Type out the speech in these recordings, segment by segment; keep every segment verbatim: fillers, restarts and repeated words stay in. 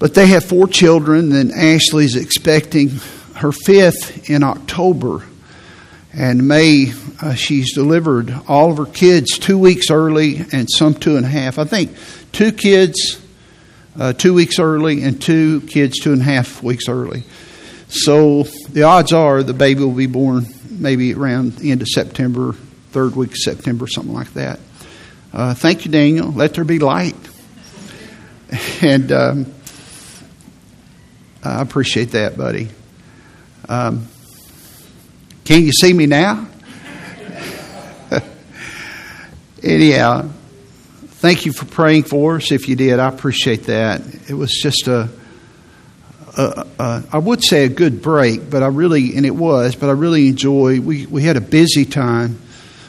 But they have four children, and Ashley's expecting her fifth in October. And May, uh, she's delivered all of her kids two weeks early and some two and a half. I think two kids uh, two weeks early and two kids two and a half weeks early. So the odds are the baby will be born maybe around the end of September, third week of September, something like that. Uh, thank you, Daniel. Let there be light. And um, I appreciate that, buddy. Um Can you see me now? Anyhow, thank you for praying for us. If you did, I appreciate that. It was just a, a, a I would say a good break, but I really, and it was, but I really enjoyed, we, we had a busy time,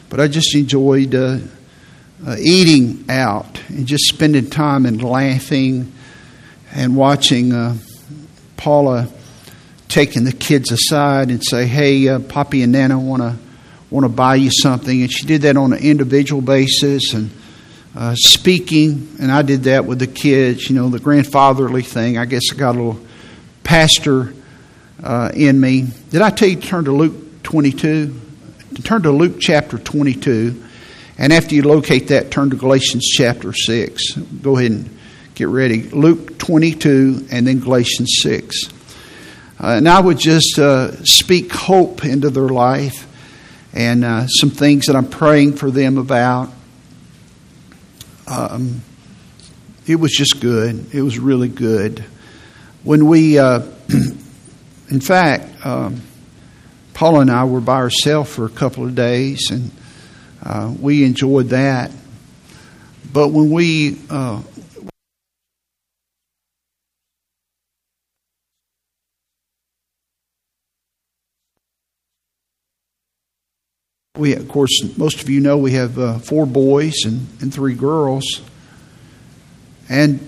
but I just enjoyed uh, uh, eating out and just spending time and laughing and watching uh, Paula taking the kids aside and say, hey, uh, Poppy and Nana want to want to buy you something. And she did that on an individual basis and uh, speaking. And I did that with the kids, you know, the grandfatherly thing. I guess I got a little pastor uh, in me. Did I tell you to turn to Luke twenty-two? Turn to Luke chapter twenty-two. And after you locate that, turn to Galatians chapter six. Go ahead and get ready. Luke twenty-two and then Galatians six. Uh, and I would just uh, speak hope into their life and uh, some things that I'm praying for them about. Um, it was just good. It was really good. When we, uh, in fact, um, Paula and I were by ourselves for a couple of days, and uh, we enjoyed that. But when we... Uh, We, of course, most of you know we have uh, four boys and, and three girls. And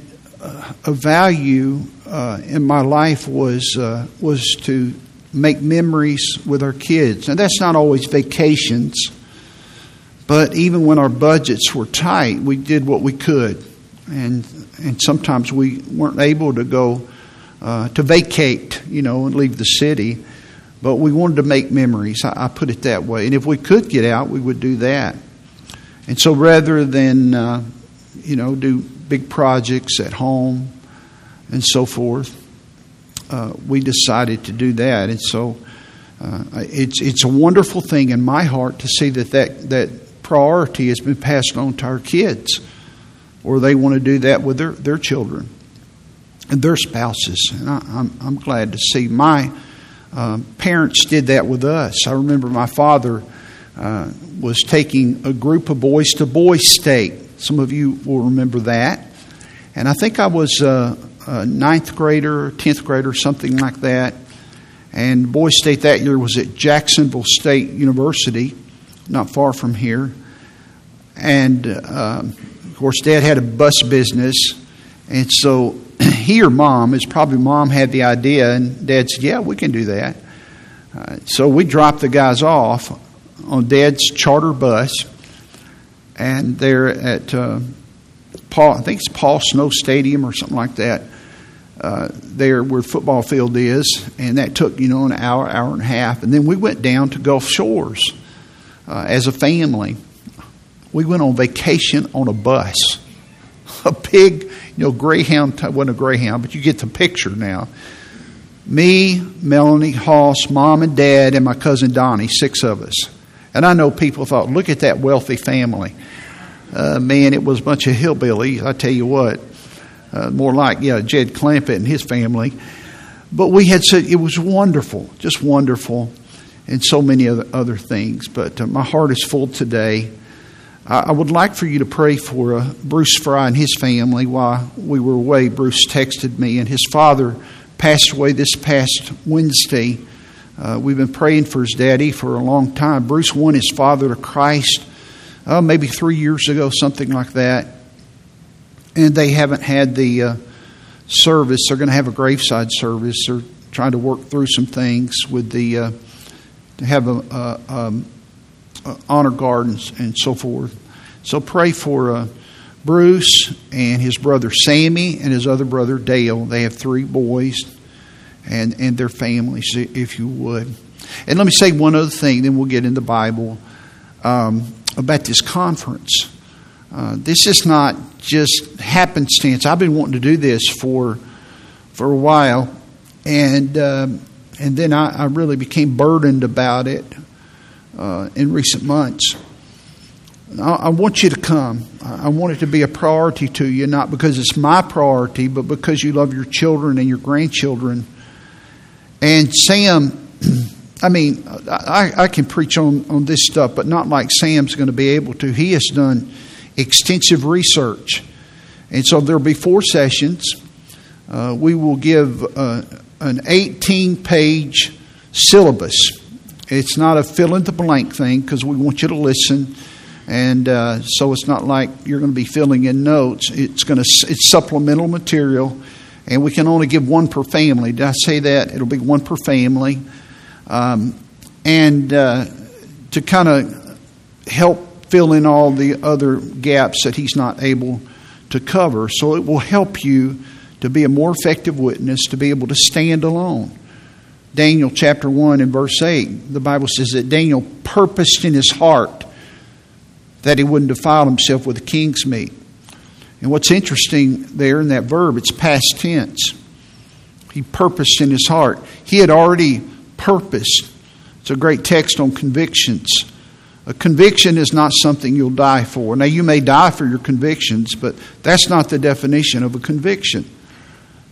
uh, a value uh, in my life was uh, was to make memories with our kids. Now, that's not always vacations, but even when our budgets were tight, we did what we could. And and sometimes we weren't able to go uh, to vacate, you know, and leave the city. But we wanted to make memories, I put it that way. And if we could get out, we would do that. And so rather than, uh, you know, do big projects at home and so forth, uh, we decided to do that. And so uh, it's it's a wonderful thing in my heart to see that, that that priority has been passed on to our kids, or they want to do that with their, their children and their spouses. And I, I'm, I'm glad to see my... Um, parents did that with us. I remember my father uh, was taking a group of boys to Boys State. Some of you will remember that. And I think I was uh, a ninth grader, tenth grader, something like that. And Boys State that year was at Jacksonville State University, not far from here. And, uh, of course, Dad had a bus business. And so... He or Mom, it's probably Mom had the idea, and Dad said, yeah, we can do that. Uh, so we dropped the guys off on Dad's charter bus, and they're at uh, Paul, I think it's Paul Snow Stadium or something like that, uh, there where the football field is, and that took, you know, an hour, hour and a half. And then we went down to Gulf Shores uh, as a family. We went on vacation on a bus, a big You know, Greyhound, wasn't a Greyhound, but you get the picture now. Me, Melanie Haas, Mom and Dad, and my cousin Donnie, six of us. And I know people thought, look at that wealthy family. Uh, man, it was a bunch of hillbillies, I tell you what. Uh, more like, yeah, Jed Clampett and his family. But we had said, it was wonderful, just wonderful, and so many other, other things. But uh, my heart is full today. I would like for you to pray for uh, Bruce Fry and his family. While we were away, Bruce texted me, and his father passed away this past Wednesday. Uh, we've been praying for his daddy for a long time. Bruce won his father to Christ uh, maybe three years ago, something like that. And they haven't had the uh, service. They're going to have a graveside service. They're trying to work through some things with the uh, to have a... a, a Uh, honor gardens and so forth. So pray for uh, Bruce and his brother Sammy and his other brother Dale. They have three boys and, and their families, if you would. And let me say one other thing, then we'll get into the Bible, um, about this conference. Uh, this is not just happenstance. I've been wanting to do this for for a while, and um, and then I, I really became burdened about it uh, in recent months. I, I want you to come. I want it to be a priority to you, not because it's my priority, but because you love your children and your grandchildren. And Sam, I mean, I, I can preach on, on this stuff, but not like Sam's going to be able to. He has done extensive research. And so there will be four sessions. Uh, we will give uh, an eighteen-page syllabus. It's not a fill-in-the-blank thing because we want you to listen. And uh, so it's not like you're going to be filling in notes. It's going to it's supplemental material. And we can only give one per family. Did I say that? It'll be one per family. Um, and uh, to kind of help fill in all the other gaps that he's not able to cover. So it will help you to be a more effective witness, to be able to stand alone. Daniel chapter one and verse eight, the Bible says that Daniel purposed in his heart that he wouldn't defile himself with the king's meat. And what's interesting there in that verb, it's past tense. He purposed in his heart. He had already purposed. It's a great text on convictions. A conviction is not something you'll die for. Now, you may die for your convictions, but that's not the definition of a conviction.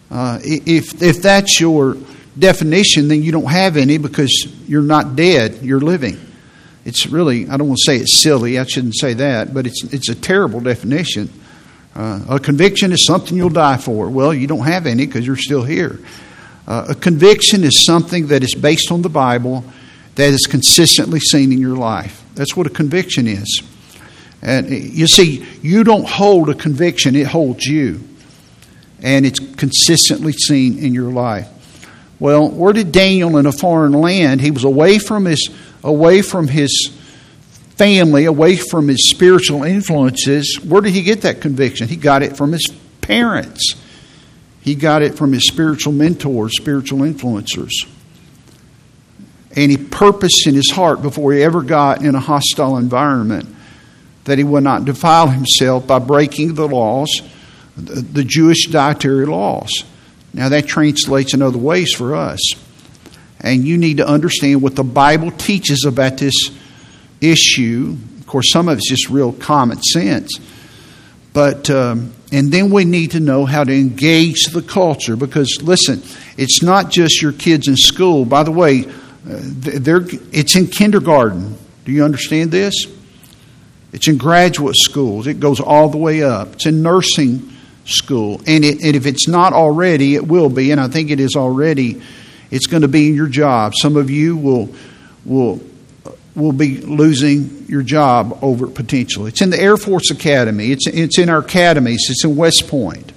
Uh, if if that's your definition, then you don't have any because you're not dead, you're living. It's really, I don't want to say it's silly, I shouldn't say that, but it's it's a terrible definition. Uh, a conviction is something you'll die for. Well, you don't have any because you're still here. Uh, a conviction is something that is based on the Bible that is consistently seen in your life. That's what a conviction is. And you see, you don't hold a conviction, it holds you. And it's consistently seen in your life. Well, where did Daniel in a foreign land? He was away from his away from his family, away from his spiritual influences. Where did he get that conviction? He got it from his parents. He got it from his spiritual mentors, spiritual influencers. And he purposed in his heart before he ever got in a hostile environment that he would not defile himself by breaking the laws, the Jewish dietary laws. Now that translates in other ways for us. And you need to understand what the Bible teaches about this issue. Of course, some of it's just real common sense. But um, and then we need to know how to engage the culture because, listen, it's not just your kids in school. By the way, they're, it's in kindergarten. Do you understand this? It's in graduate schools. It goes all the way up. It's in nursing school. And, it, and if it's not already, it will be. And I think it is already. It's going to be in your job. Some of you will will will be losing your job over it potentially. It's in the Air Force Academy. It's it's in our academies. It's in West Point.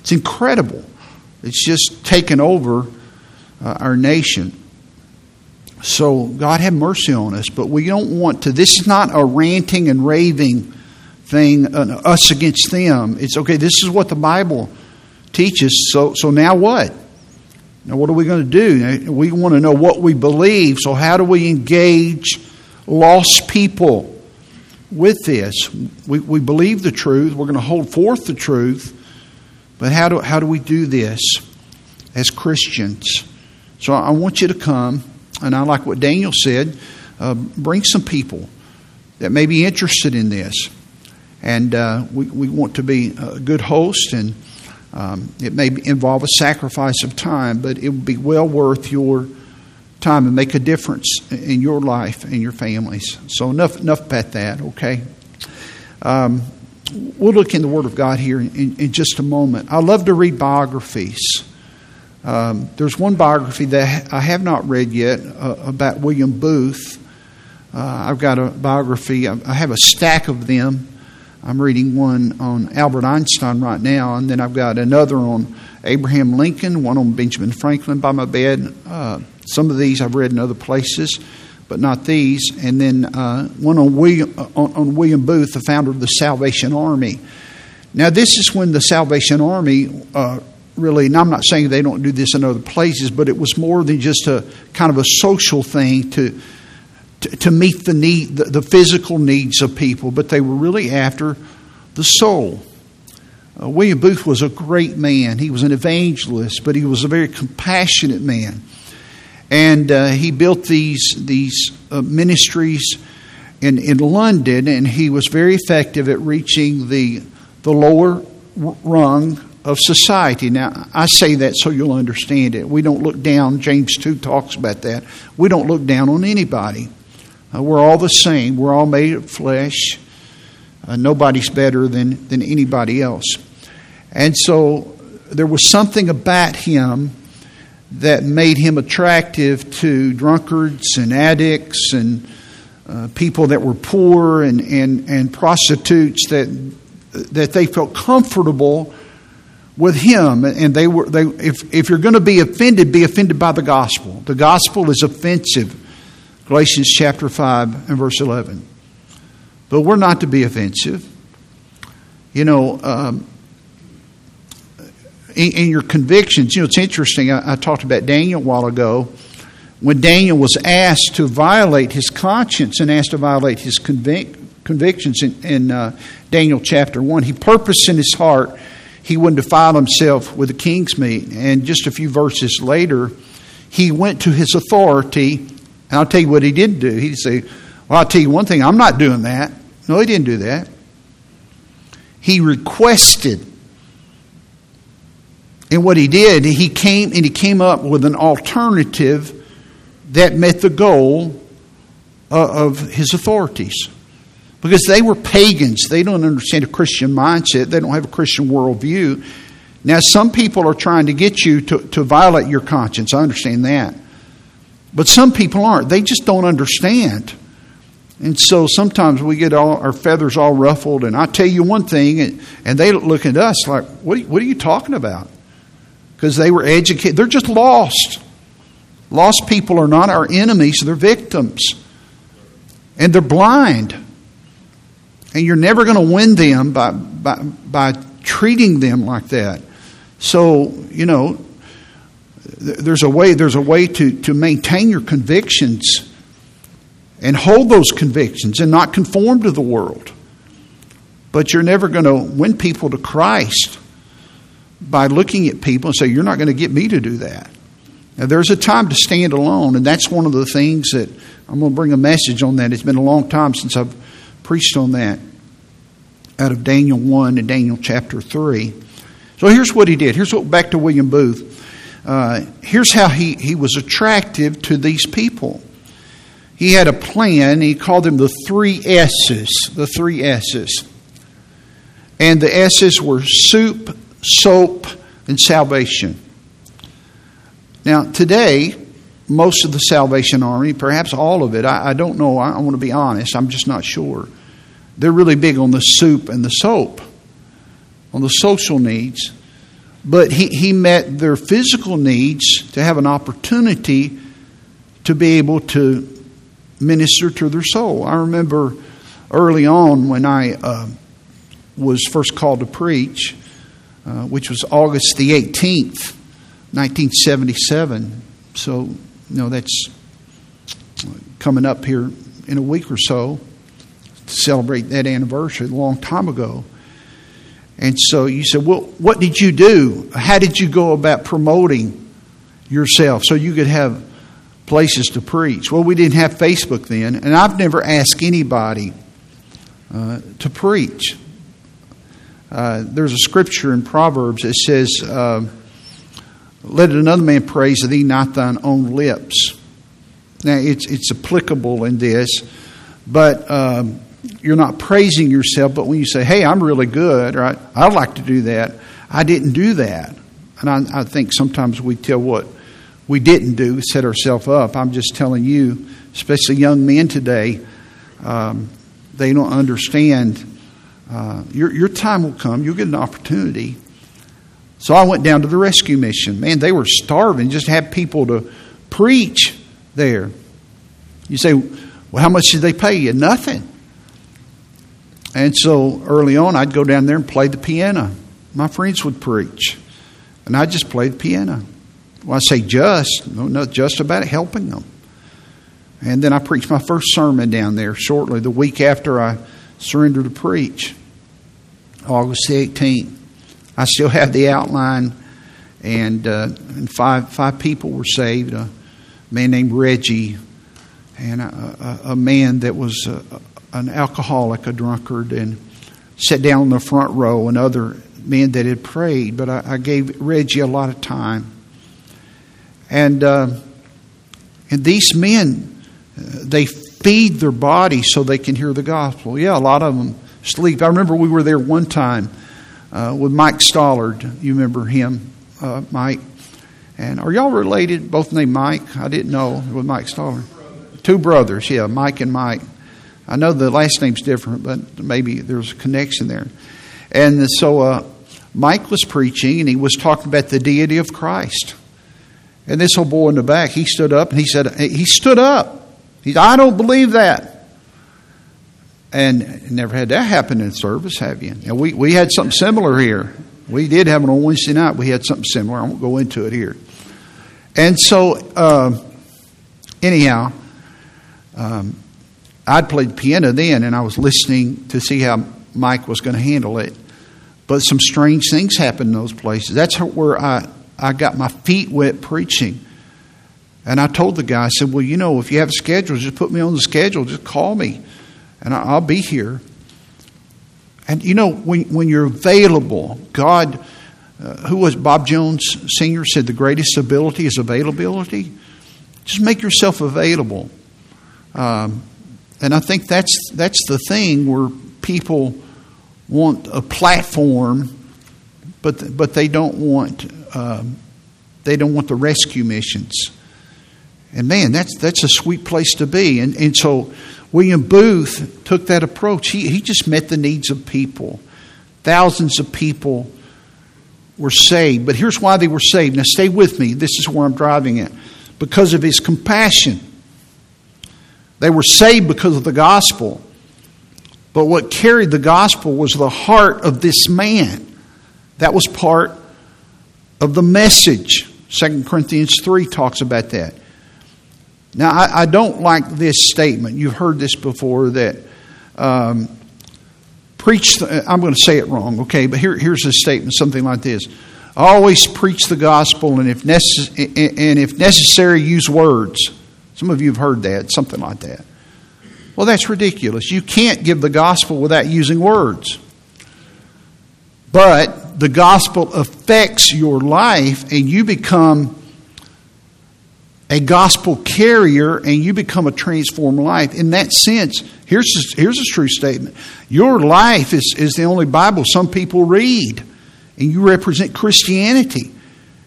It's incredible. It's just taken over uh, our nation. So God have mercy on us, but we don't want to. This is not a ranting and raving thing, an us against them. It's okay, this is what the Bible teaches, so so now what? Now what are we going to do? Now, we want to know what we believe, so how do we engage lost people with this? We, we believe the truth. We're going to hold forth the truth, but how do how do we do this as Christians? So I want you to come. And I like what Daniel said, uh, bring some people that may be interested in this. And uh, we, we want to be a good host, and um, it may involve a sacrifice of time, but it will be well worth your time and make a difference in your life and your families. So enough enough about that, okay? Um, we'll look in the Word of God here in, in just a moment. I love to read biographies. Um, there's one biography that I have not read yet uh, about William Booth. Uh, I've got a biography. I have a stack of them. I'm reading one on Albert Einstein right now, and then I've got another on Abraham Lincoln, one on Benjamin Franklin by my bed. Uh, some of these I've read in other places. but not these. And then uh, one on William, uh, on, on William Booth, the founder of the Salvation Army. Now, this is when the Salvation Army uh, really, and I'm not saying they don't do this in other places, but it was more than just a kind of a social thing to to, to meet the need, the, the physical needs of people, but they were really after the soul. Uh, William Booth was a great man. He was an evangelist, but he was a very compassionate man. And uh, he built these these uh, ministries in, in London, and he was very effective at reaching the the lower rung of society. Now, I say that so you'll understand it. We don't look down. James two talks about that. We don't look down on anybody. Uh, we're all the same. We're all made of flesh. Uh, nobody's better than, than anybody else. And so there was something about him that made him attractive to drunkards and addicts and uh, people that were poor and, and, and prostitutes that that they felt comfortable with him. And they were they if if you're going to be offended, be offended by the gospel. The gospel is offensive. Galatians chapter five and verse eleven. But we're not to be offensive. You know, um, in, in your convictions, you know, it's interesting. I, I talked about Daniel a while ago. When Daniel was asked to violate his conscience and asked to violate his convic- convictions in, in uh, Daniel chapter one, he purposed in his heart he wouldn't defile himself with the king's meat. And just a few verses later, he went to his authority. And I'll tell you what he didn't do. He didn't say, well, I'll tell you one thing, I'm not doing that. No, he didn't do that. He requested. And what he did, he came and he came up with an alternative that met the goal of his authorities. Because they were pagans. They don't understand a Christian mindset. They don't have a Christian worldview. Now, some people are trying to get you to, to violate your conscience. I understand that. But some people aren't. They just don't understand. And so sometimes we get all our feathers all ruffled. And I tell you one thing, and, and they look at us like, what are, what are you talking about? Because they were educated. They're just lost. Lost people are not our enemies. They're victims. And they're blind. And you're never going to win them by, by by treating them like that. So, you know, th- there's a way there's a way to, to maintain your convictions and hold those convictions and not conform to the world. But you're never going to win people to Christ by looking at people and say, you're not going to get me to do that. Now, there's a time to stand alone, and that's one of the things that I'm going to bring a message on that. It's been a long time since I've preached on that out of Daniel one and Daniel chapter three. So here's what he did. Here's what, back to William Booth. Uh, here's how he, he was attractive to these people. He had a plan. He called them the three S's. The three S's. And the S's were soup, soap, and salvation. Now, today, most of the Salvation Army, perhaps all of it, I, I don't know. I, I want to be honest. I'm just not sure. They're really big on the soup and the soap, on the social needs. But he, he met their physical needs to have an opportunity to be able to minister to their soul. I remember early on when I uh, was first called to preach, uh, which was August the eighteenth, nineteen seventy-seven. So, you know, that's coming up here in a week or so to celebrate that anniversary, a long time ago. And so you said, well, what did you do? How did you go about promoting yourself so you could have places to preach? Well, we didn't have Facebook then, and I've never asked anybody uh, to preach. Uh, there's a scripture in Proverbs that says, uh, let another man praise thee, not thine own lips. Now, it's it's applicable in this, but um, you're not praising yourself. But when you say, hey, I'm really good, or I'd like to do that, I didn't do that. And I, I think sometimes we tell what we didn't do, set ourselves up. I'm just telling you, especially young men today, um, they don't understand. Uh, your, your time will come. You'll get an opportunity. So I went down to the rescue mission. Man, they were starving. Just have people to preach there. You say, well, how much did they pay you? Nothing. And so early on, I'd go down there and play the piano. My friends would preach, and I just played the piano. Well, I say just, no, no, just about helping them. And then I preached my first sermon down there shortly, the week after I surrendered to preach, August the eighteenth. I still have the outline, and, uh, and five five people were saved, a man named Reggie, and a, a, a man that was a, an alcoholic, a drunkard, and sat down in the front row, and other men that had prayed. But I, I gave Reggie a lot of time. And uh, and these men, uh, they feed their body so they can hear the gospel. Yeah, a lot of them sleep. I remember we were there one time uh, with Mike Stallard. You remember him, uh, Mike? And are y'all related? Both named Mike? I didn't know with Mike Stallard. Two brothers, yeah, Mike and Mike. I know the last name's different, but maybe there's a connection there. And so uh, Mike was preaching, and he was talking about the deity of Christ. And this old boy in the back, he stood up and he said, he stood up. He said, I don't believe that. And never had that happen in service, have you? And we, we had something similar here. We did have it on Wednesday night. We had something similar. I won't go into it here. And so, uh, anyhow, um, I'd played piano then, and I was listening to see how Mike was going to handle it. But some strange things happened in those places. That's where I... I got my feet wet preaching. And I told the guy, I said, well, you know, if you have a schedule, just put me on the schedule. Just call me, and I'll be here. And, you know, when when you're available, God, uh, who was Bob Jones Senior said the greatest ability is availability. Just make yourself available. Um, and I think that's that's the thing where people want a platform, but but they don't want... Um, they don't want the rescue missions. And man, that's that's a sweet place to be. And and so William Booth took that approach. He he just met the needs of people. Thousands of people were saved. But here's why they were saved. Now stay with me. This is where I'm driving at. Because of his compassion. They were saved because of the gospel. But what carried the gospel was the heart of this man. That was part of Of the message. Second Corinthians three talks about that. Now, I, I don't like this statement. You've heard this before, that um, preach, the, I'm going to say it wrong, okay, but here, here's a statement, something like this. Always preach the gospel, and if, necess- and if necessary, use words. Some of you have heard that, something like that. Well, that's ridiculous. You can't give the gospel without using words. But the gospel affects your life, and you become a gospel carrier, and you become a transformed life. In that sense, here's a, here's a true statement. Your life is, is the only Bible some people read, and you represent Christianity.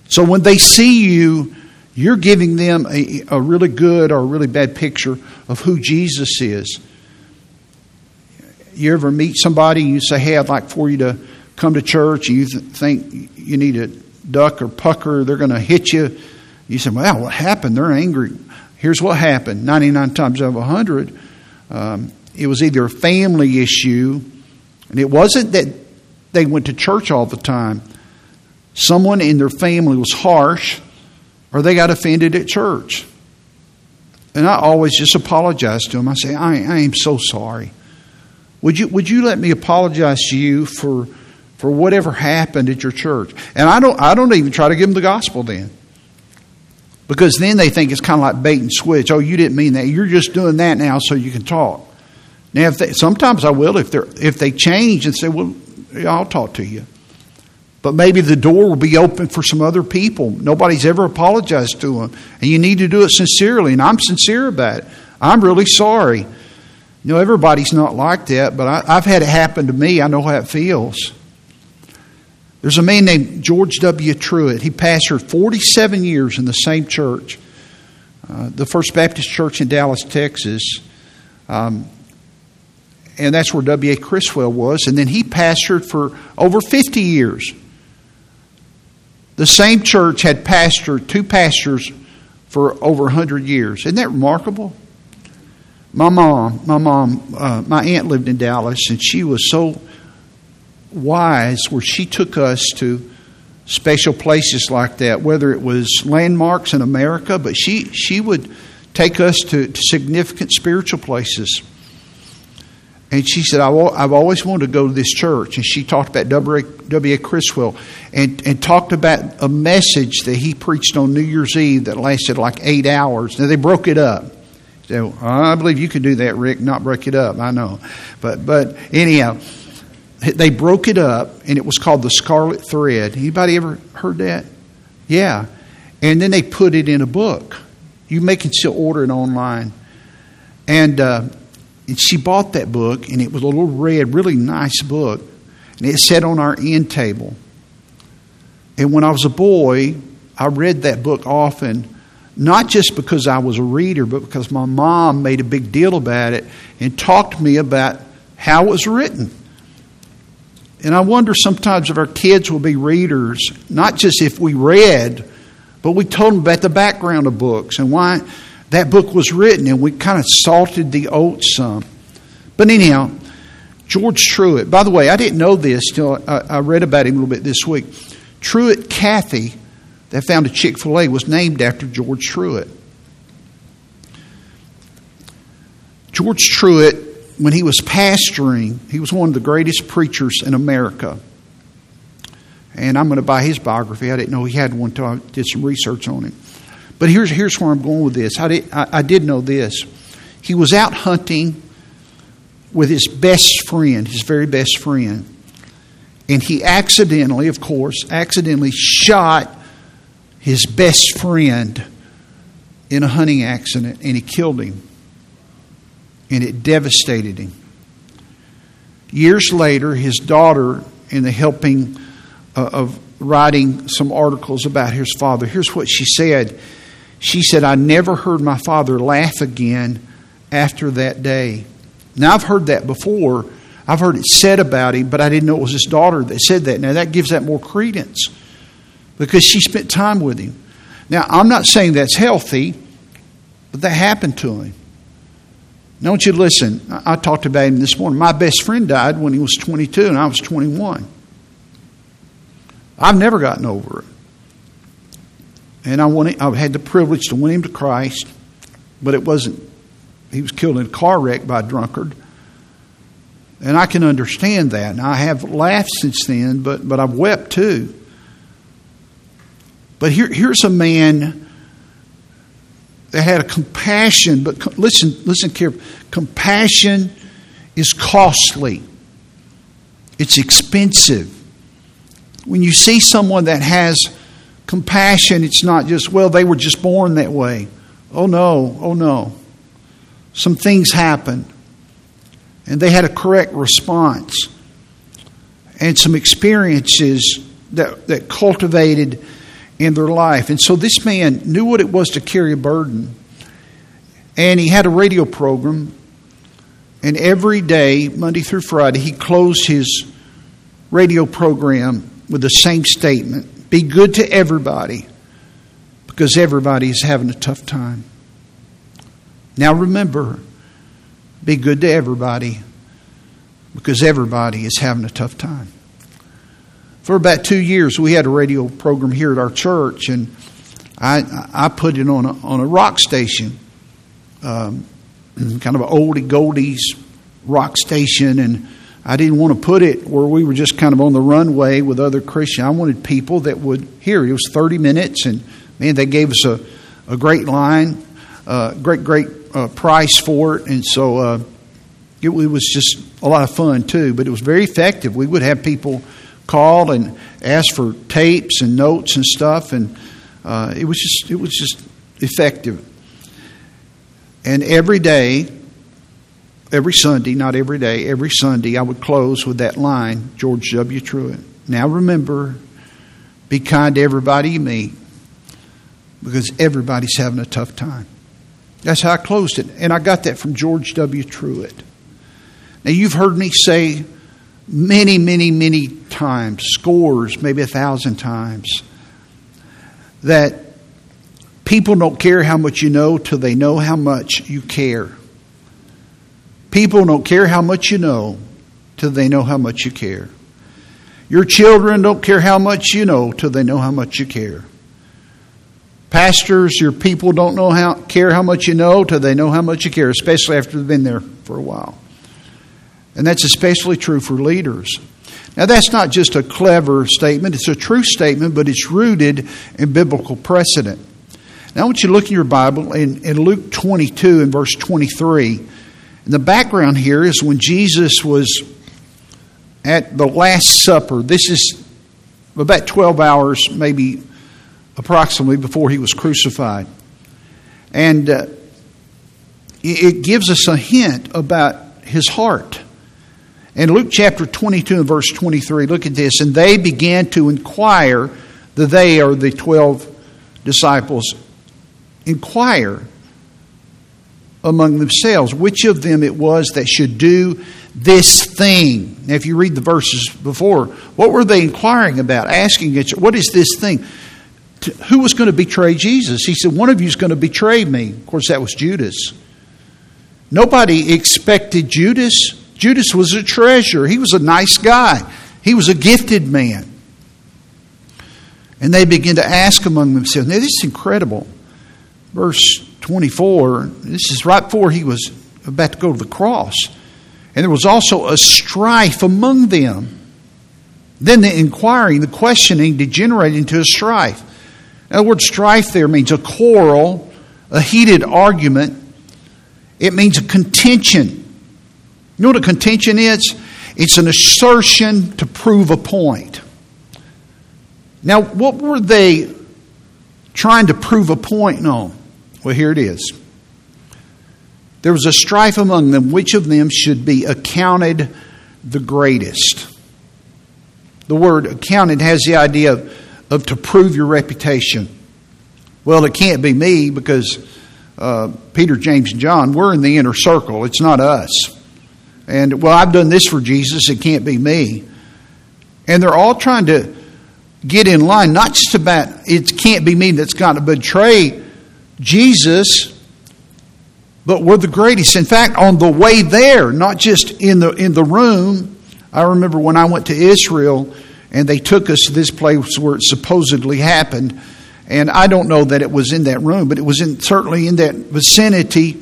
So when they see you, you're giving them a, a really good or a really bad picture of who Jesus is. You ever meet somebody and you say, hey, I'd like for you to come to church, and you th- think you need to duck or pucker, they're going to hit you. You say, wow, what happened? They're angry. Here's what happened. ninety-nine times out of one hundred, um, it was either a family issue, and it wasn't that they went to church all the time. Someone in their family was harsh, or they got offended at church. And I always just apologize to them. I say, I, I am so sorry. Would you, would you let me apologize to you for... for whatever happened at your church? And I don't I don't even try to give them the gospel then. Because then they think it's kind of like bait and switch. Oh, you didn't mean that. You're just doing that now so you can talk. Now, if they, sometimes I will if they if they change and say, well, I'll talk to you. But maybe the door will be open for some other people. Nobody's ever apologized to them. And you need to do it sincerely. And I'm sincere about it. I'm really sorry. You know, everybody's not like that. But I, I've had it happen to me. I know how it feels. There's a man named George W. Truett. He pastored forty-seven years in the same church, uh, the First Baptist Church in Dallas, Texas. Um, and that's where W A Criswell was. And then he pastored for over fifty years. The same church had pastored two pastors for over one hundred years. Isn't that remarkable? My mom, my mom, uh, my aunt lived in Dallas, and she was so wise where she took us to special places like that, whether it was landmarks in America, but she, she would take us to, to significant spiritual places. And she said, I w- I've always wanted to go to this church. And she talked about W A. Criswell and, and talked about a message that he preached on New Year's Eve that lasted like eight hours. Now, they broke it up. So, I believe you can do that, Rick, not break it up. I know. But, but anyhow, they broke it up, and it was called the Scarlet Thread. Anybody ever heard that? Yeah. And then they put it in a book. You may can still order it online. And... Uh, And she bought that book, and it was a little red, really nice book. And it sat on our end table. And when I was a boy, I read that book often, not just because I was a reader, but because my mom made a big deal about it and talked to me about how it was written. And I wonder sometimes if our kids will be readers, not just if we read, but we told them about the background of books and why that book was written, and we kind of salted the oats some. But anyhow, George Truett, by the way, I didn't know this till I, I read about him a little bit this week. Truett Cathy, that founded Chick-fil-A, was named after George Truett. George Truett, when he was pastoring, he was one of the greatest preachers in America. And I'm going to buy his biography. I didn't know he had one until I did some research on him. But here's here's where I'm going with this. I did, I, I did know this. He was out hunting with his best friend, his very best friend. And he accidentally, of course, accidentally shot his best friend in a hunting accident. And he killed him. And it devastated him. Years later, his daughter, in the helping of writing some articles about his father, here's what she said. She said, I never heard my father laugh again after that day. Now, I've heard that before. I've heard it said about him, but I didn't know it was his daughter that said that. Now, that gives that more credence because she spent time with him. Now, I'm not saying that's healthy, but that happened to him. Now, I want you to listen. I talked about him this morning. My best friend died when he was twenty-two and I was twenty-one. I've never gotten over it. And I wanted, I've had the privilege to win him to Christ, but it wasn't. He was killed in a car wreck by a drunkard. And I can understand that. And I have laughed since then, but, but I've wept too. But here, here's a man that had a compassion, but com- listen, listen carefully. Compassion is costly. It's expensive. When you see someone that has compassion, it's not just, well, they were just born that way. Oh, no, oh, no. Some things happened, and they had a correct response and some experiences that, that cultivated in their life. And so this man knew what it was to carry a burden, and he had a radio program, and every day, Monday through Friday, he closed his radio program with the same statement. Be good to everybody because everybody is having a tough time. Now remember, be good to everybody because everybody is having a tough time. For about two years, we had a radio program here at our church, and I I put it on a, on a rock station, um, kind of an oldie goldies rock station, and I didn't want to put it where we were just kind of on the runway with other Christians. I wanted people that would hear. It was thirty minutes, and man, they gave us a, a great line, uh, great, great uh, price for it. And so uh, it, it was just a lot of fun, too. But it was very effective. We would have people call and ask for tapes and notes and stuff, and uh, it was just it was just effective. And every day, Every Sunday, not every day, every Sunday, I would close with that line, George W. Truett. Now remember, be kind to everybody you meet because everybody's having a tough time. That's how I closed it. And I got that from George W. Truett. Now you've heard me say many, many, many times, scores, maybe a thousand times, that people don't care how much you know till they know how much you care. People don't care how much you know till they know how much you care. Your children don't care how much you know till they know how much you care. Pastors, your people don't know how care how much you know till they know how much you care, especially after they've been there for a while. And that's especially true for leaders. Now, that's not just a clever statement. It's a true statement, but it's rooted in biblical precedent. Now, I want you to look in your Bible in, in Luke twenty-two and verse twenty-three. And the background here is when Jesus was at the Last Supper. This is about twelve hours, maybe approximately, before he was crucified. And uh, it gives us a hint about his heart. In Luke chapter twenty-two and verse twenty-three, look at this. And they began to inquire, the they are the twelve disciples, inquire among themselves which of them it was that should do this thing. Now, if you read the verses before, what were they inquiring about? Asking each other, what is this thing? Who was going to betray Jesus? He said, one of you is going to betray me. Of course, that was Judas. Nobody expected Judas. Judas was a treasurer. He was a nice guy. He was a gifted man. And they begin to ask among themselves. Now, this is incredible. Verse twenty-four, this is right before he was about to go to the cross. And there was also a strife among them. Then the inquiring, the questioning degenerated into a strife. Now, the word strife there means a quarrel, a heated argument. It means a contention. You know what a contention is? It's an assertion to prove a point. Now, what were they trying to prove a point on? Well, here it is. There was a strife among them, which of them should be accounted the greatest. The word accounted has the idea of, of to prove your reputation. Well, it can't be me because uh, Peter, James, and John, we're in the inner circle. It's not us. And, well, I've done this for Jesus. It can't be me. And they're all trying to get in line, not just about it can't be me that's got to betray Jesus, but we're the greatest. In fact, on the way there, not just in the in the room, I remember when I went to Israel and they took us to this place where it supposedly happened. And I don't know that it was in that room, but it was in, certainly in that vicinity.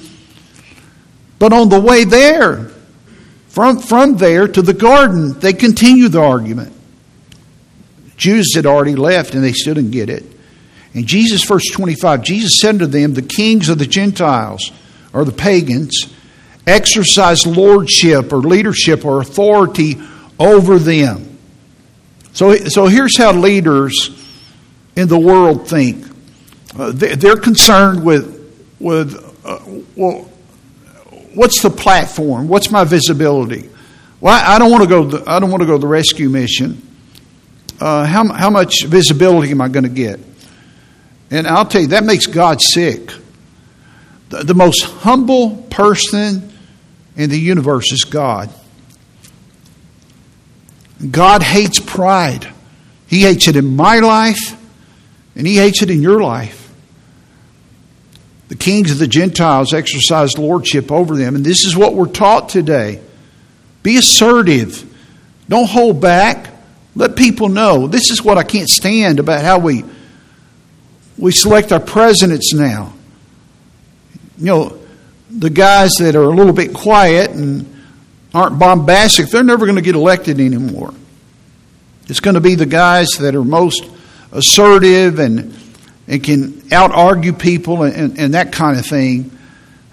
But on the way there, From from there to the garden, they continued the argument. Jews had already left, and they still didn't get it. And Jesus, verse twenty-five, Jesus said unto them, the kings of the Gentiles, or the pagans, exercise lordship or leadership or authority over them. So, so here's how leaders in the world think. Uh, they, they're concerned with, with uh, well, what's the platform? What's my visibility? Well, I don't want to go. The, I don't want to go the rescue mission. Uh, how how much visibility am I going to get? And I'll tell you, that makes God sick. The, the most humble person in the universe is God. God hates pride. He hates it in my life, and He hates it in your life. The kings of the Gentiles exercised lordship over them. And this is what we're taught today. Be assertive. Don't hold back. Let people know. This is what I can't stand about how we we select our presidents now. You know, the guys that are a little bit quiet and aren't bombastic, they're never going to get elected anymore. It's going to be the guys that are most assertive and and can out-argue people and, and, and that kind of thing.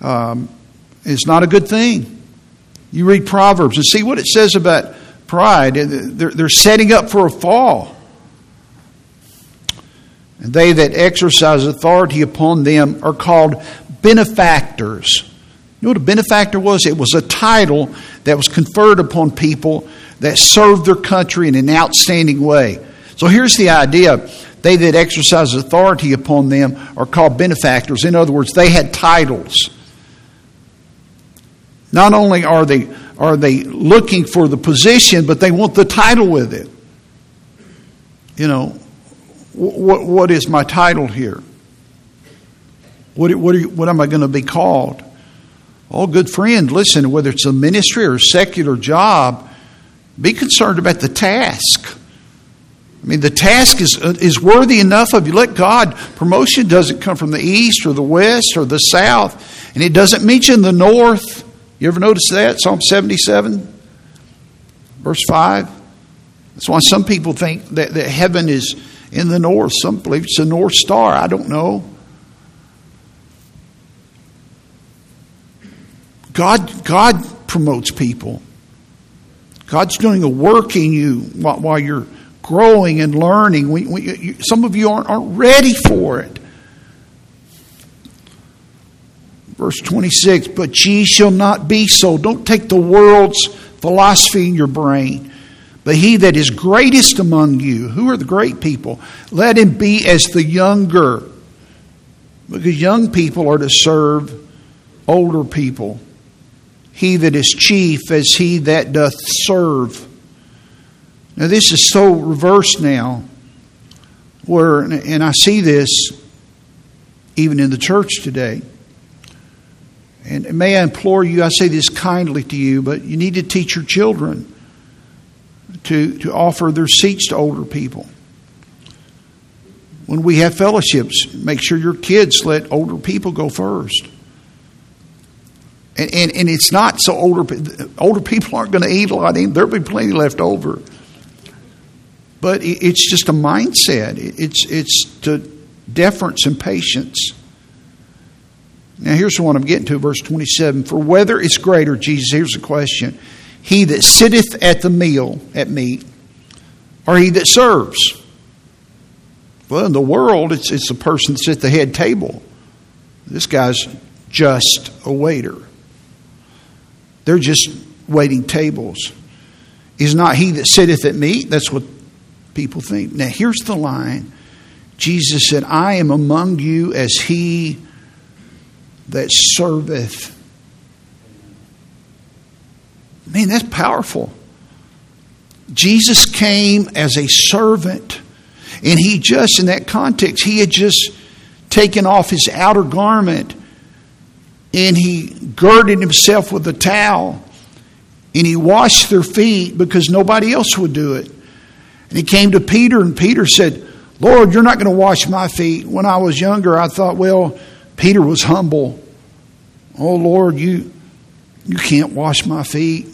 Um, it's not a good thing. You read Proverbs and see what it says about pride. They're, they're setting up for a fall. And they that exercise authority upon them are called benefactors. You know what a benefactor was? It was a title that was conferred upon people that served their country in an outstanding way. So here's the idea. They that exercise authority upon them are called benefactors. In other words, they had titles. Not only are they are they looking for the position, but they want the title with it. You know, what what is my title here? What what, are, what am I going to be called? Oh, good friend, listen, whether it's a ministry or a secular job, be concerned about the task. I mean, the task is is worthy enough of you. Let God. Promotion doesn't come from the east or the west or the south, and it doesn't meet you in the north. You ever notice that? Psalm seventy-seven, verse five. That's why some people think that, that heaven is in the north. Some believe it's the North Star. I don't know. God, God promotes people. God's doing a work in you while, while you're growing and learning. We, we, you, some of you aren't, aren't ready for it. Verse twenty-six, but ye shall not be so. Don't take the world's philosophy in your brain. But he that is greatest among you, who are the great people? Let him be as the younger. Because young people are to serve older people. He that is chief as he that doth serve. Now this is so reversed now, where, and I see this even in the church today. And may I implore you, I say this kindly to you, but you need to teach your children to, to offer their seats to older people. When we have fellowships, make sure your kids let older people go first. And, and and it's not so older older people aren't going to eat a lot. There'll be plenty left over. But it, it's just a mindset. It, it's it's to deference and patience. Now here's the one I'm getting to, verse twenty-seven. For whether it's greater, Jesus, here's the question. He that sitteth at the meal, at meat, or he that serves? Well, in the world, it's it's the person that's at the head table. This guy's just a waiter. They're just waiting tables. Is not he that sitteth at meat? That's what people think. Now, here's the line. Jesus said, I am among you as he that serveth. Man, that's powerful. Jesus came as a servant. And he just, in that context, he had just taken off his outer garment. And he girded himself with a towel. And he washed their feet because nobody else would do it. And he came to Peter, and Peter said, Lord, you're not going to wash my feet. When I was younger, I thought, well, Peter was humble. Oh, Lord, you you can't wash my feet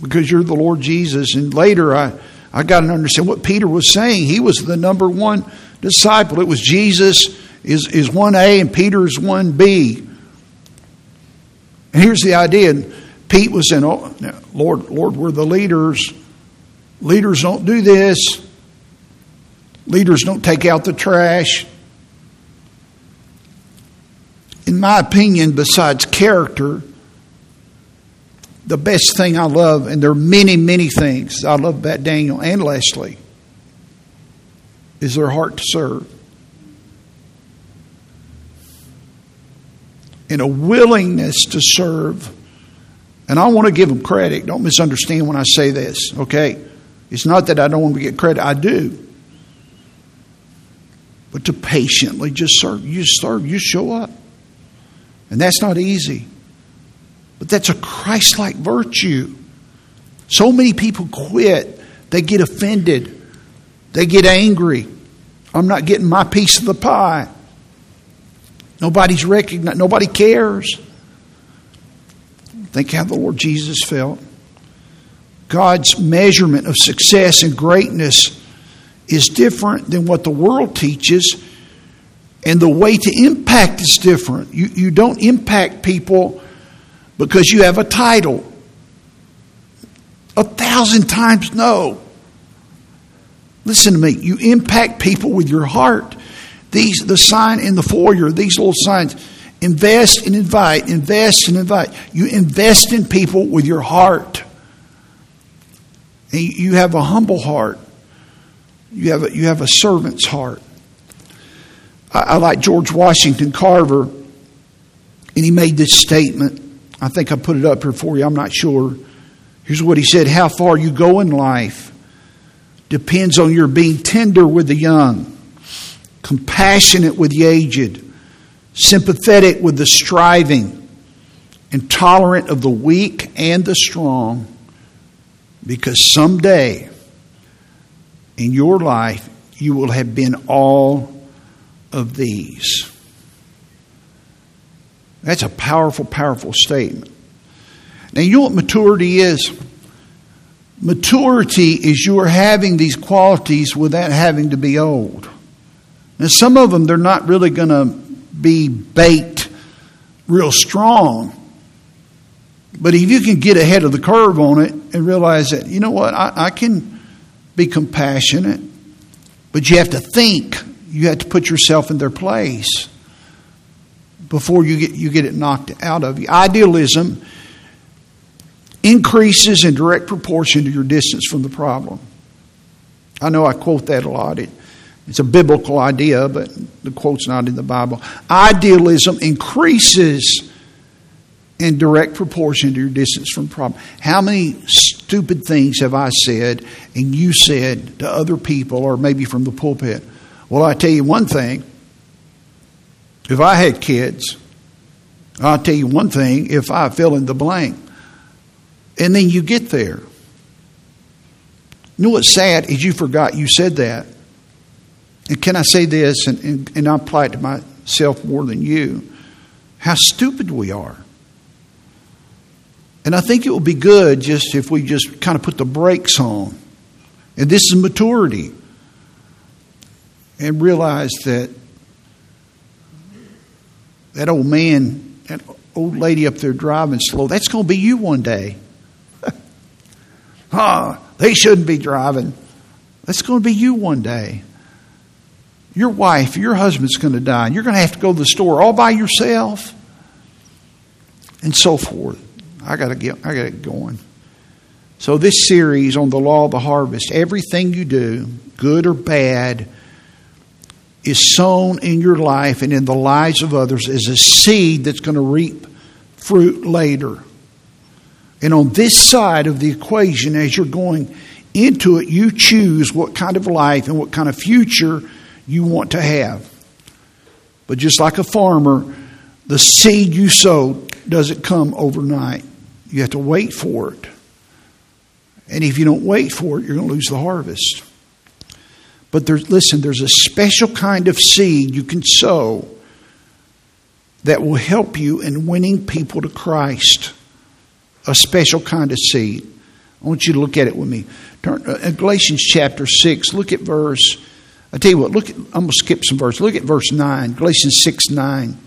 because you're the Lord Jesus. And later, I, I got to understand what Peter was saying. He was the number one disciple. It was Jesus is, is one A and Peter is one B. And here's the idea. And Pete was saying, oh, Lord, Lord, we're the leaders. Leaders don't do this. Leaders don't take out the trash. In my opinion, besides character, the best thing I love, and there are many, many things I love about Daniel and Leslie, is their heart to serve. And a willingness to serve. And I want to give them credit. Don't misunderstand when I say this, okay? It's not that I don't want to get credit. I do. But to patiently just serve. You serve. You show up. And that's not easy. But that's a Christ-like virtue. So many people quit. They get offended. They get angry. I'm not getting my piece of the pie. Nobody's recognized. Nobody cares. Think how the Lord Jesus felt. God's measurement of success and greatness is different than what the world teaches, and the way to impact is different. You, you don't impact people because you have a title. A thousand times no. Listen to me. You impact people with your heart. These, the sign in the foyer, these little signs, invest and invite, invest and invite. You invest in people with your heart. And you have a humble heart. You have a, you have a servant's heart. I, I like George Washington Carver, and he made this statement. I think I put it up here for you. I'm not sure. Here's what he said. How far you go in life depends on your being tender with the young, compassionate with the aged, sympathetic with the striving, and tolerant of the weak and the strong, because someday in your life you will have been all of these. That's a powerful, powerful statement. Now, you know what maturity is? Maturity is you are having these qualities without having to be old. Now, some of them, they're not really going to be baked real strong. But if you can get ahead of the curve on it and realize that, you know what, I, I can be compassionate, but you have to think. You have to put yourself in their place before you get you get it knocked out of you. Idealism increases in direct proportion to your distance from the problem. I know I quote that a lot. It, it's a biblical idea, but the quote's not in the Bible. Idealism increases in direct proportion to your distance from the problem. How many stupid things have I said and you said to other people, or maybe from the pulpit? Well, I tell you one thing. If I had kids, I'll tell you one thing. If I fill in the blank. And then you get there. You know what's sad is you forgot you said that. And can I say this, and, and, and I apply it to myself more than you, how stupid we are. And I think it will be good just if we just kind of put the brakes on. And this is maturity. And realize that that old man, that old lady up there driving slow, that's going to be you one day. Ah, oh, they shouldn't be driving. That's going to be you one day. Your wife, your husband's going to die. And you're going to have to go to the store all by yourself, and so forth. I got to get, I got to get going. So this series on the law of the harvest, everything you do, good or bad, is sown in your life and in the lives of others as a seed that's going to reap fruit later. And on this side of the equation, as you're going into it, you choose what kind of life and what kind of future you want to have. But just like a farmer, the seed you sow doesn't come overnight. You have to wait for it. And if you don't wait for it, you're going to lose the harvest. But there's, listen, there's a special kind of seed you can sow that will help you in winning people to Christ. A special kind of seed. I want you to look at it with me. Turn uh, Galatians chapter six. Look at verse. I tell you what. Look. At, I'm gonna skip some verse. Look at verse nine. Galatians six nine.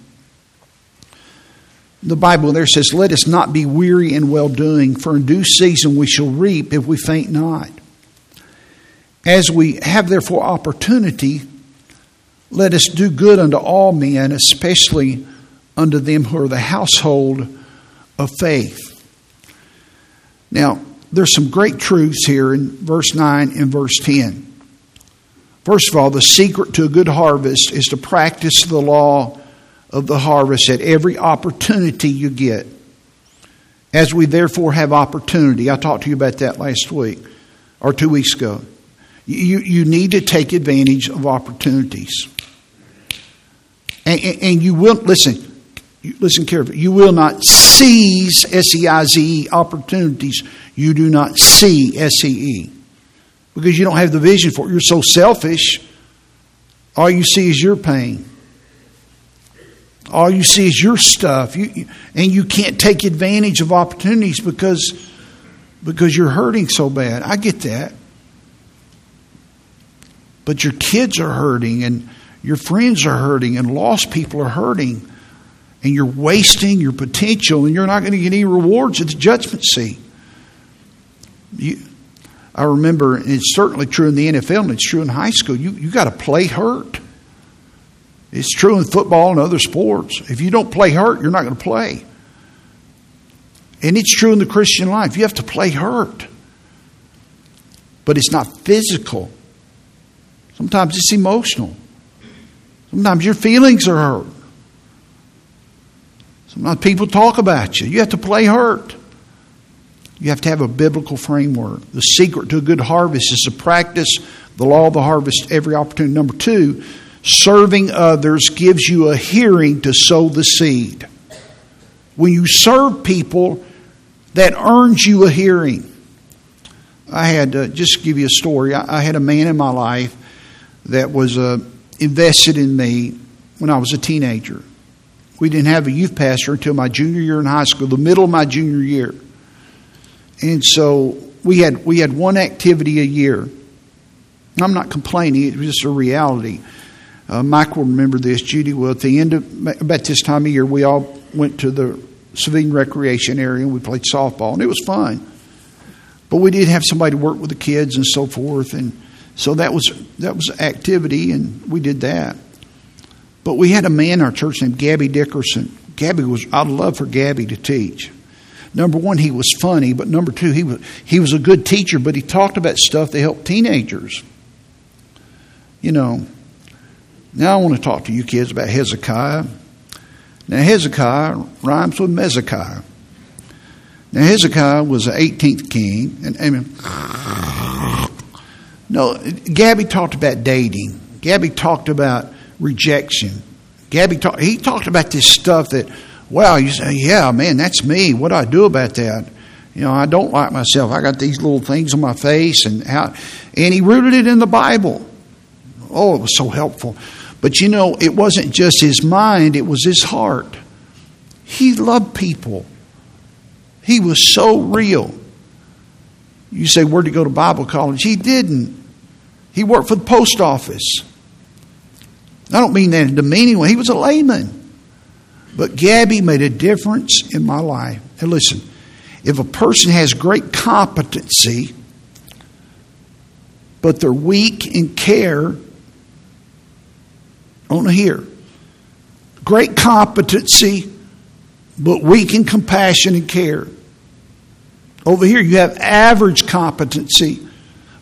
The Bible there says, "Let us not be weary in well doing, for in due season we shall reap if we faint not. As we have therefore opportunity, let us do good unto all men, especially unto them who are the household of faith." Now, there's some great truths here in verse nine and verse ten. First of all, the secret to a good harvest is to practice the law of the harvest at every opportunity you get. As we therefore have opportunity. I talked to you about that last week or two weeks ago. You, you need to take advantage of opportunities. And, and, and you will, listen, listen carefully, you will not seize, S E I Z E, opportunities you do not see, S E E. Because you don't have the vision for it. You're so selfish. All you see is your pain. All you see is your stuff. You, you, and you can't take advantage of opportunities because, because you're hurting so bad. I get that. But your kids are hurting, and your friends are hurting, and lost people are hurting. And you're wasting your potential, and you're not going to get any rewards at the judgment seat. You, I remember, and it's certainly true in the N F L, and it's true in high school, you, you got to play hurt. It's true in football and other sports. If you don't play hurt, you're not going to play. And it's true in the Christian life. You have to play hurt. But it's not physical. Sometimes it's emotional. Sometimes your feelings are hurt. Sometimes people talk about you. You have to play hurt. You have to have a biblical framework. The secret to a good harvest is to practice the law of the harvest every opportunity. Number two, serving others gives you a hearing to sow the seed. when you serve people, that earns you a hearing. I had, uh, just to give you a story, I, I had a man in my life that was uh, invested in me when I was a teenager. We didn't have a youth pastor until my junior year in high school, the middle of my junior year. And so we had we had one activity a year. And I'm not complaining, it was just a reality. Uh, Mike will remember this, Judy will. At the end of, about this time of year, we all went to the civilian recreation area and we played softball, and it was fun. But we did have somebody to work with the kids and so forth, and so that was that was activity, and we did that. But we had a man in our church named Gabby Dickerson. Gabby was, I'd love for Gabby to teach. Number one, he was funny, but number two, he was he was a good teacher, but he talked about stuff that helped teenagers. You know, now I want to talk to you kids about Hezekiah. Now, Hezekiah rhymes with Mezekiah. Now, Hezekiah was the eighteenth king. And, and no, Gabby talked about dating. Gabby talked about rejection. Gabby talked, he talked about this stuff that, wow, you say, yeah, man, that's me. What do I do about that? You know, I don't like myself. I got these little things on my face. And how, and he rooted it in the Bible. Oh, it was so helpful. But, you know, it wasn't just his mind. It was his heart. He loved people. He was so real. You say, where'd he go to Bible college? He didn't. He worked for the post office. I don't mean that in a demeaning way. He was a layman. But Gabby made a difference in my life. And listen, if a person has great competency, but they're weak in care, I want to hear. Great competency, but weak in compassion and care. Over here, you have average competency,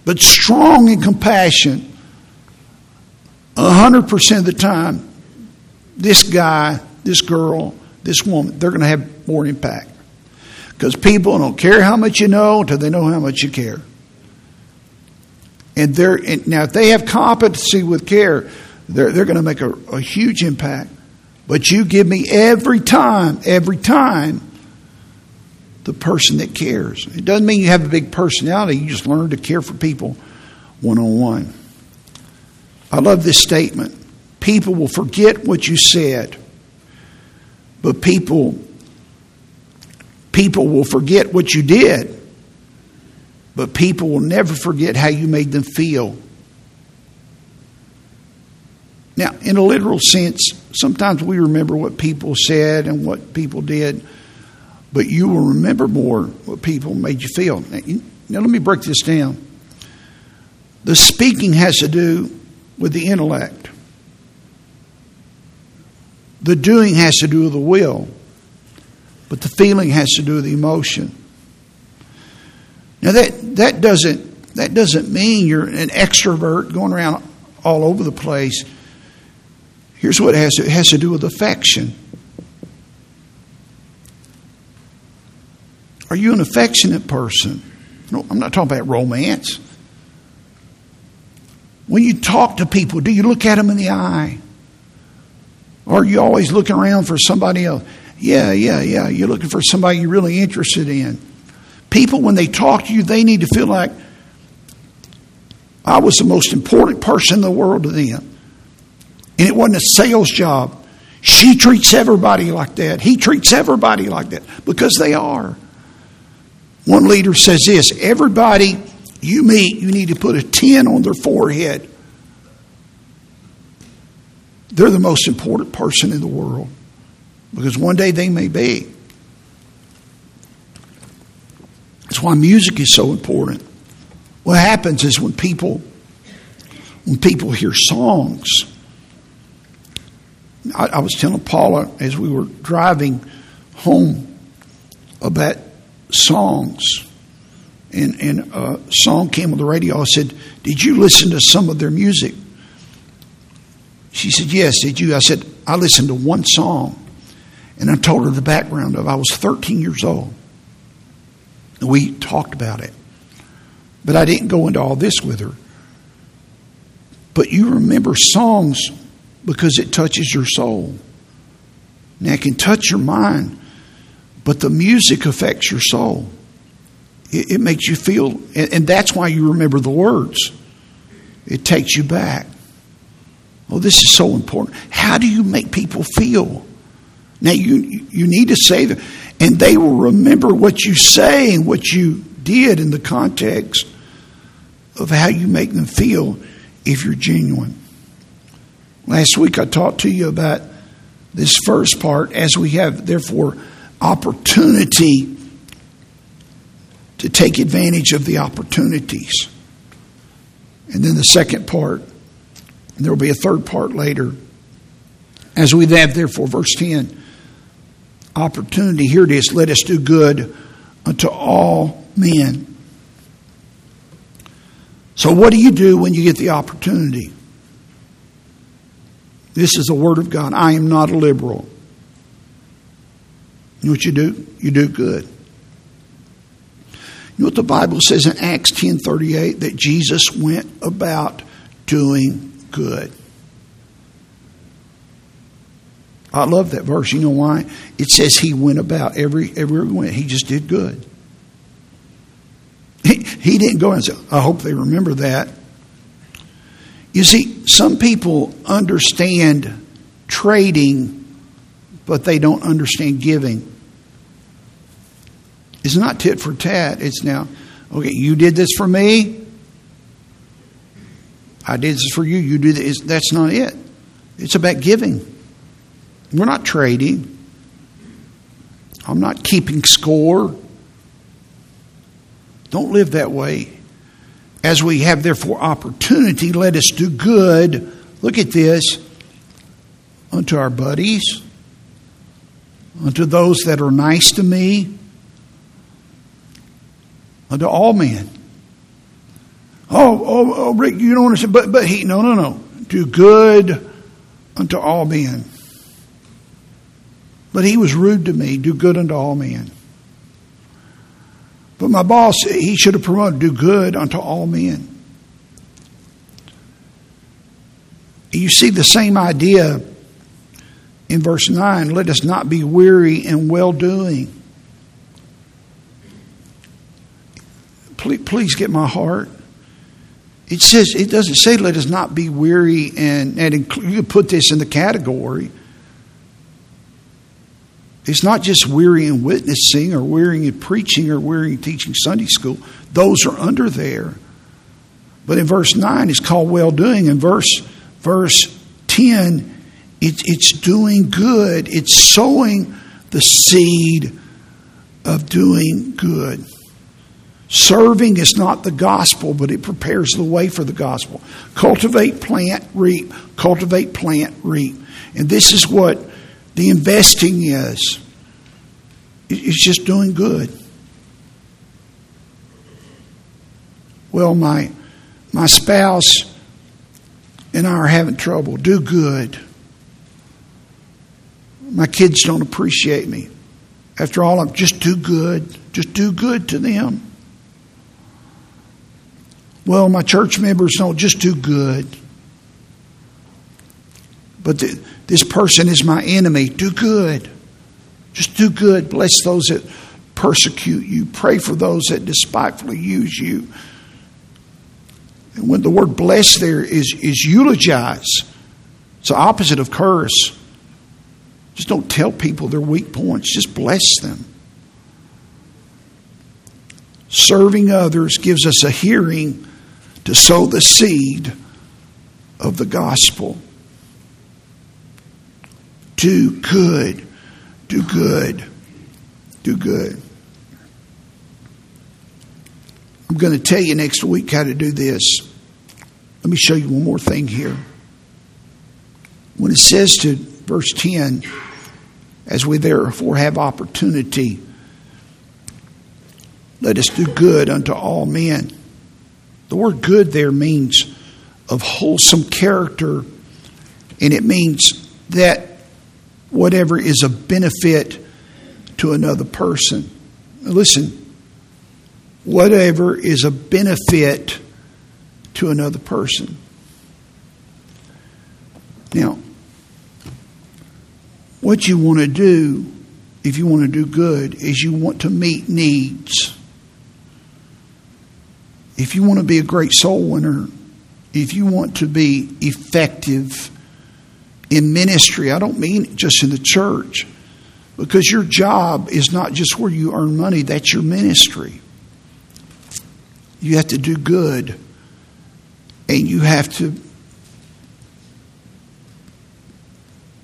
but strong in compassion. one hundred percent of the time, this guy, this girl, this woman, they're going to have more impact. Because people don't care how much you know until they know how much you care. And they're and now, if they have competency with care, they're they're going to make a, a huge impact. But you give me every time, every time, the person that cares. It doesn't mean you have a big personality. You just learn to care for people one-on-one. I love this statement. People will forget what you said, but people, people will forget what you did, but people will never forget how you made them feel. Now, in a literal sense, sometimes we remember what people said and what people did, but you will remember more what people made you feel. Now, now let me break this down. The speaking has to do with the intellect. The doing has to do with the will, but the feeling has to do with the emotion. Now, that, that doesn't, that doesn't mean you're an extrovert going around all over the place. Here's what it has to, it has to do with affection. Are you an affectionate person? No, I'm not talking about romance. When you talk to people, do you look at them in the eye? Or are you always looking around for somebody else? Yeah, yeah, yeah. You're looking for somebody you're really interested in. People, when they talk to you, they need to feel like I was the most important person in the world to them. And it wasn't a sales job. She treats everybody like that. He treats everybody like that. Because they are. One leader says this, everybody you meet, you need to put a ten on their forehead. They're the most important person in the world. Because one day they may be. That's why music is so important. What happens is when people, when people hear songs, I, I was telling Paula as we were driving home about songs, and, and a song came on the radio. I said, did you listen to some of their music? She said, yes, did you? I said, I listened to one song, and I told her the background of it. I was thirteen years old, and we talked about it. But I didn't go into all this with her. But you remember songs because it touches your soul. Now, it can touch your mind. But the music affects your soul. It, it makes you feel, and, and that's why you remember the words. It takes you back. Oh, this is so important. How do you make people feel? Now, you you need to say that, and they will remember what you say and what you did in the context of how you make them feel if you're genuine. Last week I talked to you about this first part, as we have, therefore, opportunity to take advantage of the opportunities. And then the second part, and there will be a third part later. As we have, therefore, verse ten, opportunity, here it is, let us do good unto all men. So what do you do when you get the opportunity? This is the Word of God. I am not a liberal. You know what you do? You do good. You know what the Bible says in Acts ten thirty-eight? That Jesus went about doing good. I love that verse. You know why? It says he went about every everywhere he went. He just did good. He, he didn't go and say, I hope they remember that. You see, some people understand trading, but they don't understand giving. It's not tit for tat. It's now, okay, you did this for me. I did this for you. You do this. That's not it. It's about giving. We're not trading. I'm not keeping score. Don't live that way. As we have, therefore, opportunity, let us do good. Look at this. Unto our buddies, unto those that are nice to me, unto all men. Oh, oh, oh, Rick, you don't understand. But, but he, no, no, no. Do good unto all men. But he was rude to me. Do good unto all men. But my boss, he should have promoted, do good unto all men. You see the same idea in verse nine. Let us not be weary in well-doing. Please, please get my heart. It says, it doesn't say let us not be weary, and, and include, you put this in the category. It's not just weary in witnessing or weary in preaching or weary in teaching Sunday school. Those are under there. But in verse nine, it's called well-doing. In verse verse ten, it, it's doing good. It's sowing the seed of doing good. Serving is not the gospel, but it prepares the way for the gospel. Cultivate, plant, reap. Cultivate, plant, reap. And this is what the investing is. It's just doing good. Well, my my spouse and I are having trouble. Do good. My kids don't appreciate me. After all, I'm just do good. Just do good to them. Well, my church members don't, just do good. But the, this person is my enemy. Do good. Just do good. Bless those that persecute you. Pray for those that despitefully use you. And when the word bless there is, is eulogize. It's the opposite of curse. Just don't tell people their weak points. Just bless them. Serving others gives us a hearing to sow the seed of the gospel. Do good, do good, do good. I'm going to tell you next week how to do this. Let me show you one more thing here. When it says to verse ten, as we therefore have opportunity, let us do good unto all men. The word good there means of wholesome character, and it means that whatever is a benefit to another person. Listen, whatever is a benefit to another person. Now, what you want to do if you want to do good, is you want to meet needs. If you want to be a great soul winner, if you want to be effective in ministry, I don't mean just in the church, because your job is not just where you earn money, that's your ministry. You have to do good, and you have to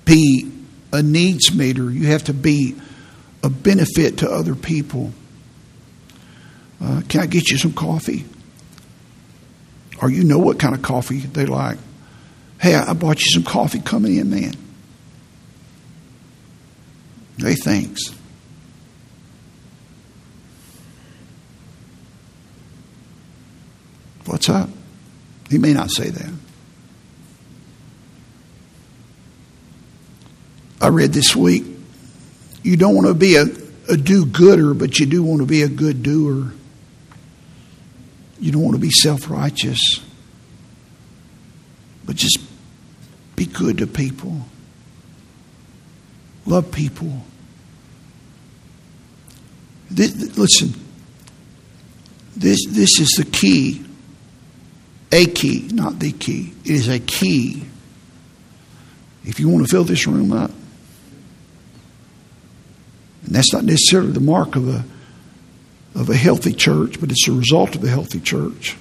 be a needs meter. You have to be a benefit to other people. Uh, can I get you some coffee? Or you know what kind of coffee they like. Hey, I bought you some coffee. Come in, man. Hey, thanks. What's up? He may not say that. I read this week, you don't want to be a, a do-gooder, but you do want to be a good doer. You don't want to be self-righteous, but just be good to people. Love people. This, th- listen, this, this is the key. A key, not the key. It is a key. If you want to fill this room up. And that's not necessarily the mark of a of a healthy church, but it's a result of a healthy church.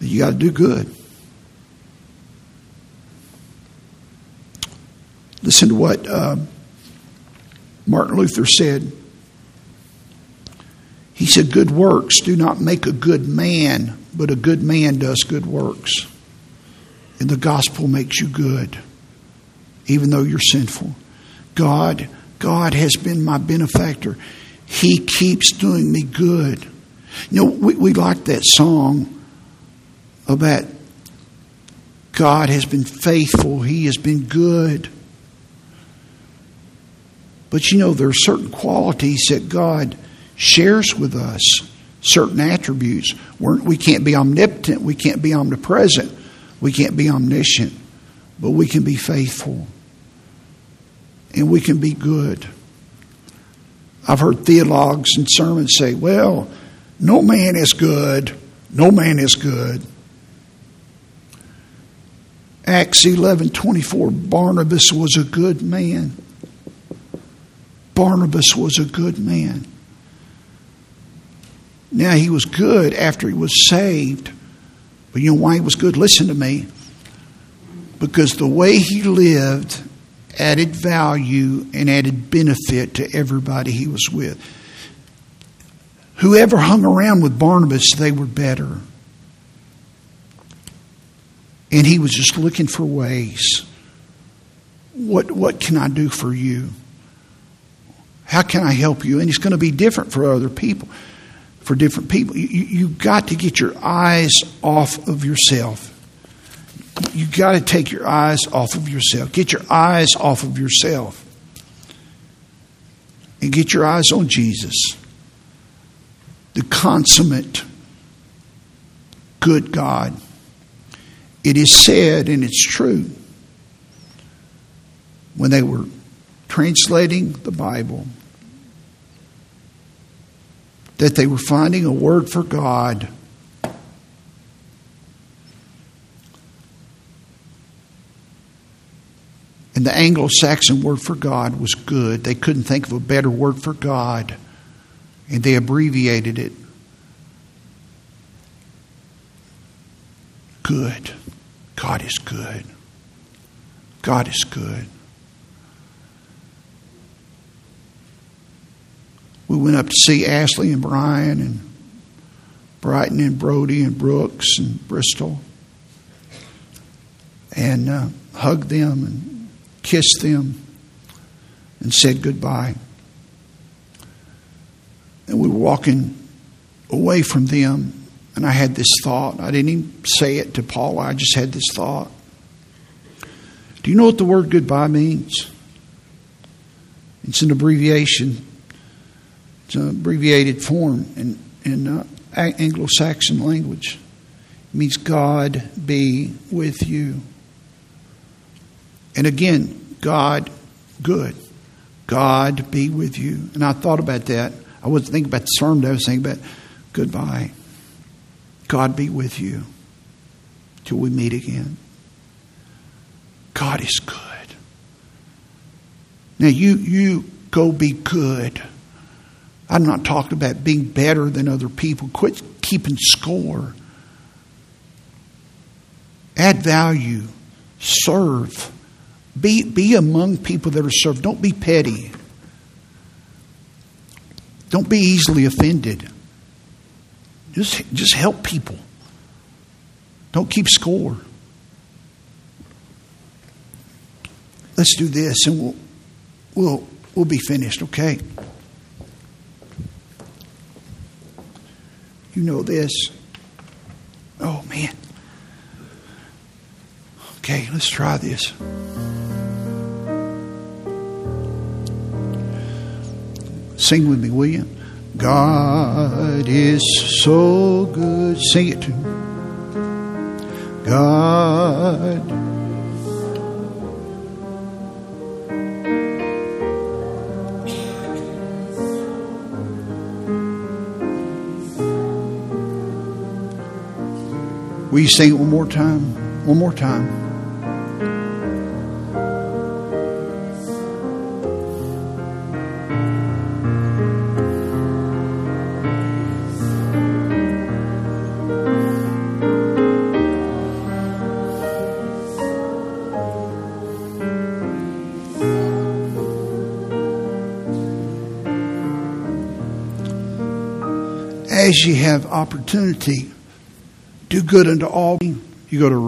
You got to do good. Listen to what uh, Martin Luther said. He said, good works do not make a good man, but a good man does good works. And the gospel makes you good, even though you're sinful. God, God has been my benefactor. He keeps doing me good. You know, we, we like that song about God has been faithful. He has been good. But you know, there are certain qualities that God shares with us, certain attributes. We're, we can't be omnipotent. We can't be omnipresent. We can't be omniscient. But we can be faithful. And we can be good. I've heard theologues and sermons say, well, no man is good. No man is good. Acts eleven twenty-four, Barnabas was a good man. Barnabas was a good man. Now, he was good after he was saved. But you know why he was good? Listen to me. Because the way he lived added value and added benefit to everybody he was with. Whoever hung around with Barnabas, they were better. And he was just looking for ways. What, what can I do for you? How can I help you? And it's going to be different for other people, for different people. You, you've got to get your eyes off of yourself. You got to take your eyes off of yourself. Get your eyes off of yourself. And get your eyes on Jesus, the consummate good God. It is said, and it's true, when they were translating the Bible, that they were finding a word for God. And the Anglo-Saxon word for God was good. They couldn't think of a better word for God, and they abbreviated it. Good. God is good. God is good. We went up to see Ashley and Brian and Brighton and Brody and Brooks and Bristol and uh, hugged them and kissed them and said goodbye. And we were walking away from them, and I had this thought. I didn't even say it to Paula. I just had this thought. Do you know what the word goodbye means? It's an abbreviation. It's an abbreviated form in, in uh, Anglo-Saxon language. It means God be with you. And again, God, good. God be with you. And I thought about that. I wasn't thinking about the sermon. I was thinking about goodbye. God be with you till we meet again. God is good. Now, you, you go be good. I'm not talking about being better than other people. Quit keeping score. Add value. Serve. Be, be among people that are served. Don't be petty. Don't be easily offended. Just, just help people. Don't keep score. Let's do this, and we'll we'll we'll be finished, okay? You know this. Oh man. Okay, let's try this. Sing with me, will you? God is so good. Sing it to me. God. Will you sing it one more time? One more time. As you have opportunity, do good unto all. You go to rest.